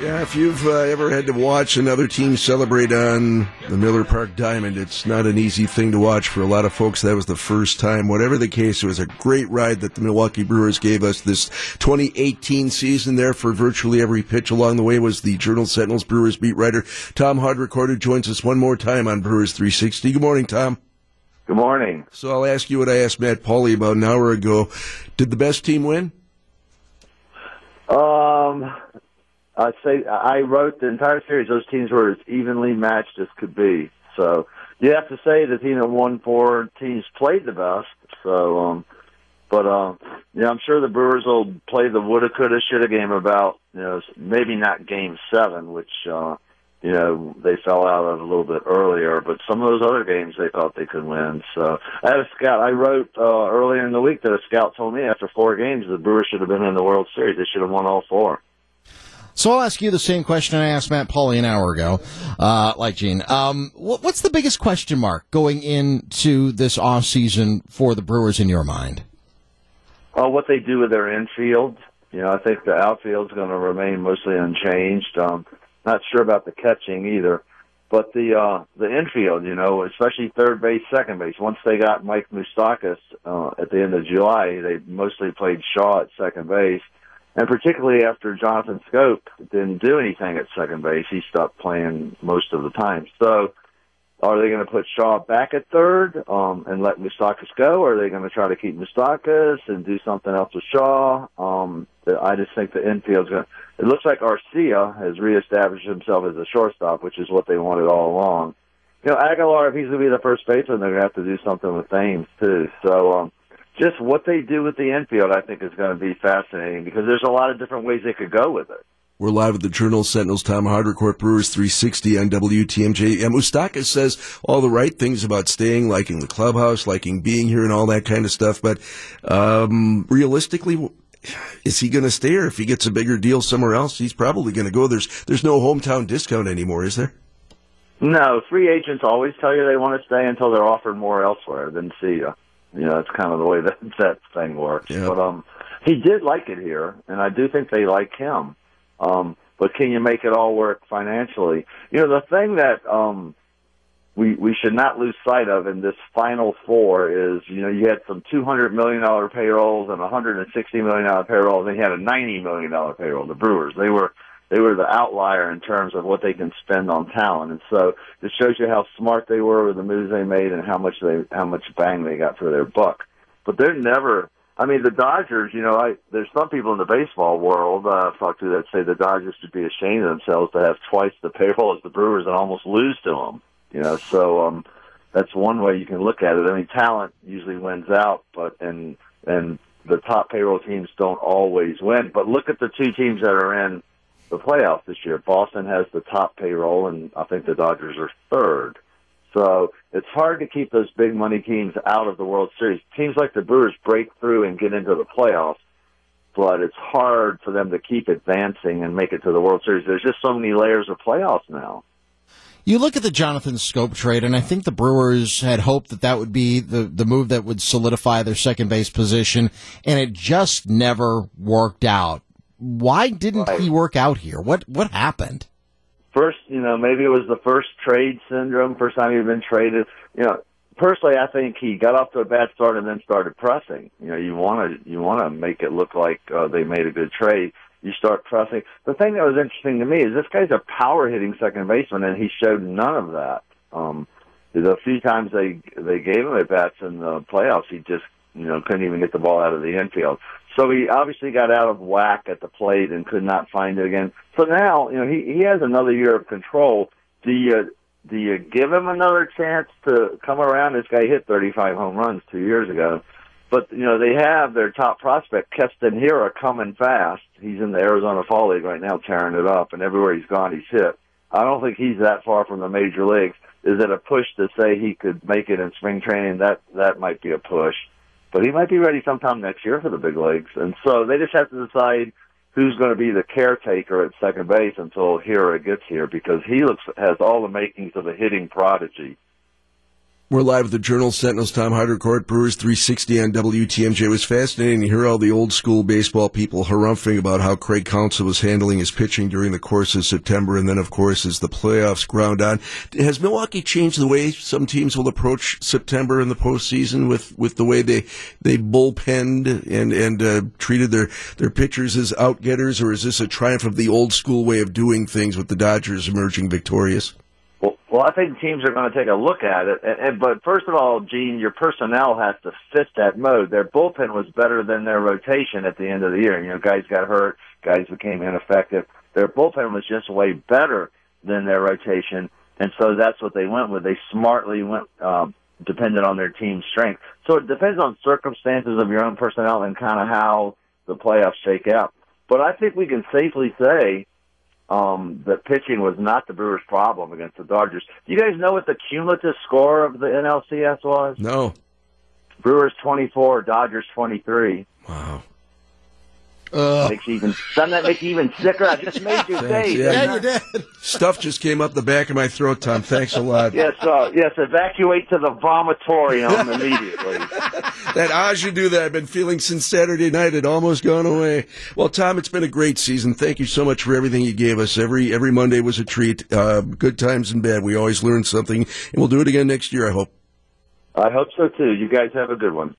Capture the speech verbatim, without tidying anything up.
Yeah, if you've uh, ever had to watch another team celebrate on the Miller Park Diamond, it's not an easy thing to watch for a lot of folks. That was the first time. Whatever the case, it was a great ride that the Milwaukee Brewers gave us this twenty eighteen season. There for virtually every pitch along the way was the Journal Sentinel's Brewers beat writer Tom Haudricourt, who joins us one more time on Brewers three sixty. Good morning, Tom. Good morning. So I'll ask you what I asked Matt Pauly about an hour ago. Did the best team win? Um... I say I wrote the entire series. Those teams were as evenly matched as could be. So you have to say that you know one four teams played the best. So, um, but um, yeah, I'm sure the Brewers will play the woulda, coulda, shoulda game about you know maybe not Game Seven, which uh, you know they fell out of a little bit earlier. But some of those other games they thought they could win. So I had a scout. I wrote uh, earlier in the week that a scout told me after four games the Brewers should have been in the World Series. They should have won all four. So I'll ask you the same question I asked Matt Pauly an hour ago, uh, like Gene. Um, what, what's the biggest question mark going into this offseason for the Brewers in your mind? Oh, what they do with their infield. You know, I think the outfield's going to remain mostly unchanged. Um, not sure about the catching either. But the uh, the infield, you know, especially third base, second base. Once they got Mike Moustakas uh, at the end of July, they mostly played Shaw at second base. And particularly after Jonathan Scope didn't do anything at second base, he stopped playing most of the time. So are they going to put Shaw back at third um, and let Moustakas go? Or are they going to try to keep Moustakas and do something else with Shaw? Um, I just think the infield's going to – it looks like Arcia has reestablished himself as a shortstop, which is what they wanted all along. You know, Aguilar, if he's going to be the first baseman, they're going to have to do something with Thames too. So um, – just what they do with the infield, I think, is going to be fascinating because there's a lot of different ways they could go with it. We're live at the Journal Sentinel's Tom Haudricourt, Brewers three sixty on W T M J. And Moustakas says all the right things about staying, liking the clubhouse, liking being here and all that kind of stuff. But um, realistically, is he going to stay, or if he gets a bigger deal somewhere else, he's probably going to go? There's, there's no hometown discount anymore, is there? No. Free agents always tell you they want to stay until they're offered more elsewhere than see you. You know, it's kind of the way that that thing works. Yeah. But um, he did like it here, and I do think they like him. Um, but can you make it all work financially? You know, the thing that um, we we should not lose sight of in this Final Four is, you know, you had some two hundred million dollars payrolls and one hundred sixty million dollars payrolls, and you had a ninety million dollars payroll, the Brewers. They were they were the outlier in terms of what they can spend on talent. And so it shows you how smart they were with the moves they made and how much they how much bang they got for their buck. But they're never – I mean, the Dodgers, you know, I, there's some people in the baseball world uh, I've talked to that say the Dodgers should be ashamed of themselves to have twice the payroll as the Brewers and almost lose to them. You know, so um, that's one way you can look at it. I mean, talent usually wins out, but and and the top payroll teams don't always win. But look at the two teams that are in – the playoffs this year. Boston has the top payroll, and I think the Dodgers are third. So it's hard to keep those big money teams out of the World Series. Teams like the Brewers break through and get into the playoffs, but it's hard for them to keep advancing and make it to the World Series. There's just so many layers of playoffs now. You look at the Jonathan Scope trade, and I think the Brewers had hoped that that would be the, the move that would solidify their second base position, and it just never worked out. Why didn't right. he work out here? What what happened? First, you know, maybe it was the first trade syndrome, first time he'd been traded. You know, personally, I think he got off to a bad start and then started pressing. You know, you want to you want to make it look like uh, they made a good trade. You start pressing. The thing that was interesting to me is this guy's a power hitting second baseman, and he showed none of that. Um, the few times they they gave him at bats in the playoffs, he just you know couldn't even get the ball out of the infield. So he obviously got out of whack at the plate and could not find it again. So now, you know, he, he has another year of control. Do you, do you give him another chance to come around? This guy hit thirty-five home runs two years ago. But, you know, they have their top prospect, Keston Hiura, coming fast. He's in the Arizona Fall League right now tearing it up, and everywhere he's gone, he's hit. I don't think he's that far from the major leagues. Is it a push to say he could make it in spring training? That, that might be a push. But he might be ready sometime next year for the big leagues. And so they just have to decide who's going to be the caretaker at second base until Hira gets here because he looks has all the makings of a hitting prodigy. We're live with the Journal Sentinel's Tom Haudricourt. Brewers three sixty on W T M J. It was fascinating to hear all the old school baseball people harumphing about how Craig Counsell was handling his pitching during the course of September, and then, of course, as the playoffs ground on. Has Milwaukee changed the way some teams will approach September in the postseason with, with the way they they bullpenned and and uh, treated their, their pitchers as out-getters, or is this a triumph of the old school way of doing things with the Dodgers emerging victorious? Well, I think teams are going to take a look at it. And, and, but first of all, Gene, your personnel has to fit that mode. Their bullpen was better than their rotation at the end of the year. You know, guys got hurt, guys became ineffective. Their bullpen was just way better than their rotation, and so that's what they went with. They smartly went um, dependent on their team's strength. So it depends on circumstances of your own personnel and kind of how the playoffs shake out. But I think we can safely say Um, the pitching was not the Brewers' problem against the Dodgers. Do you guys know what the cumulative score of the N L C S was? No. Brewers twenty-four, Dodgers twenty-three. Wow. Uh, makes you even, doesn't that make you even sicker? I just made you say. Yeah, yeah, you did. Stuff just came up the back of my throat, Tom. Thanks a lot. Yes, uh, yes. Evacuate to the vomitorium immediately. That ajudu that I've been feeling since Saturday night had almost gone away. Well, Tom, it's been a great season. Thank you so much for everything you gave us. Every every Monday was a treat. Uh, good times and bad. We always learn something, and we'll do it again next year, I hope. I hope so, too. You guys have a good one.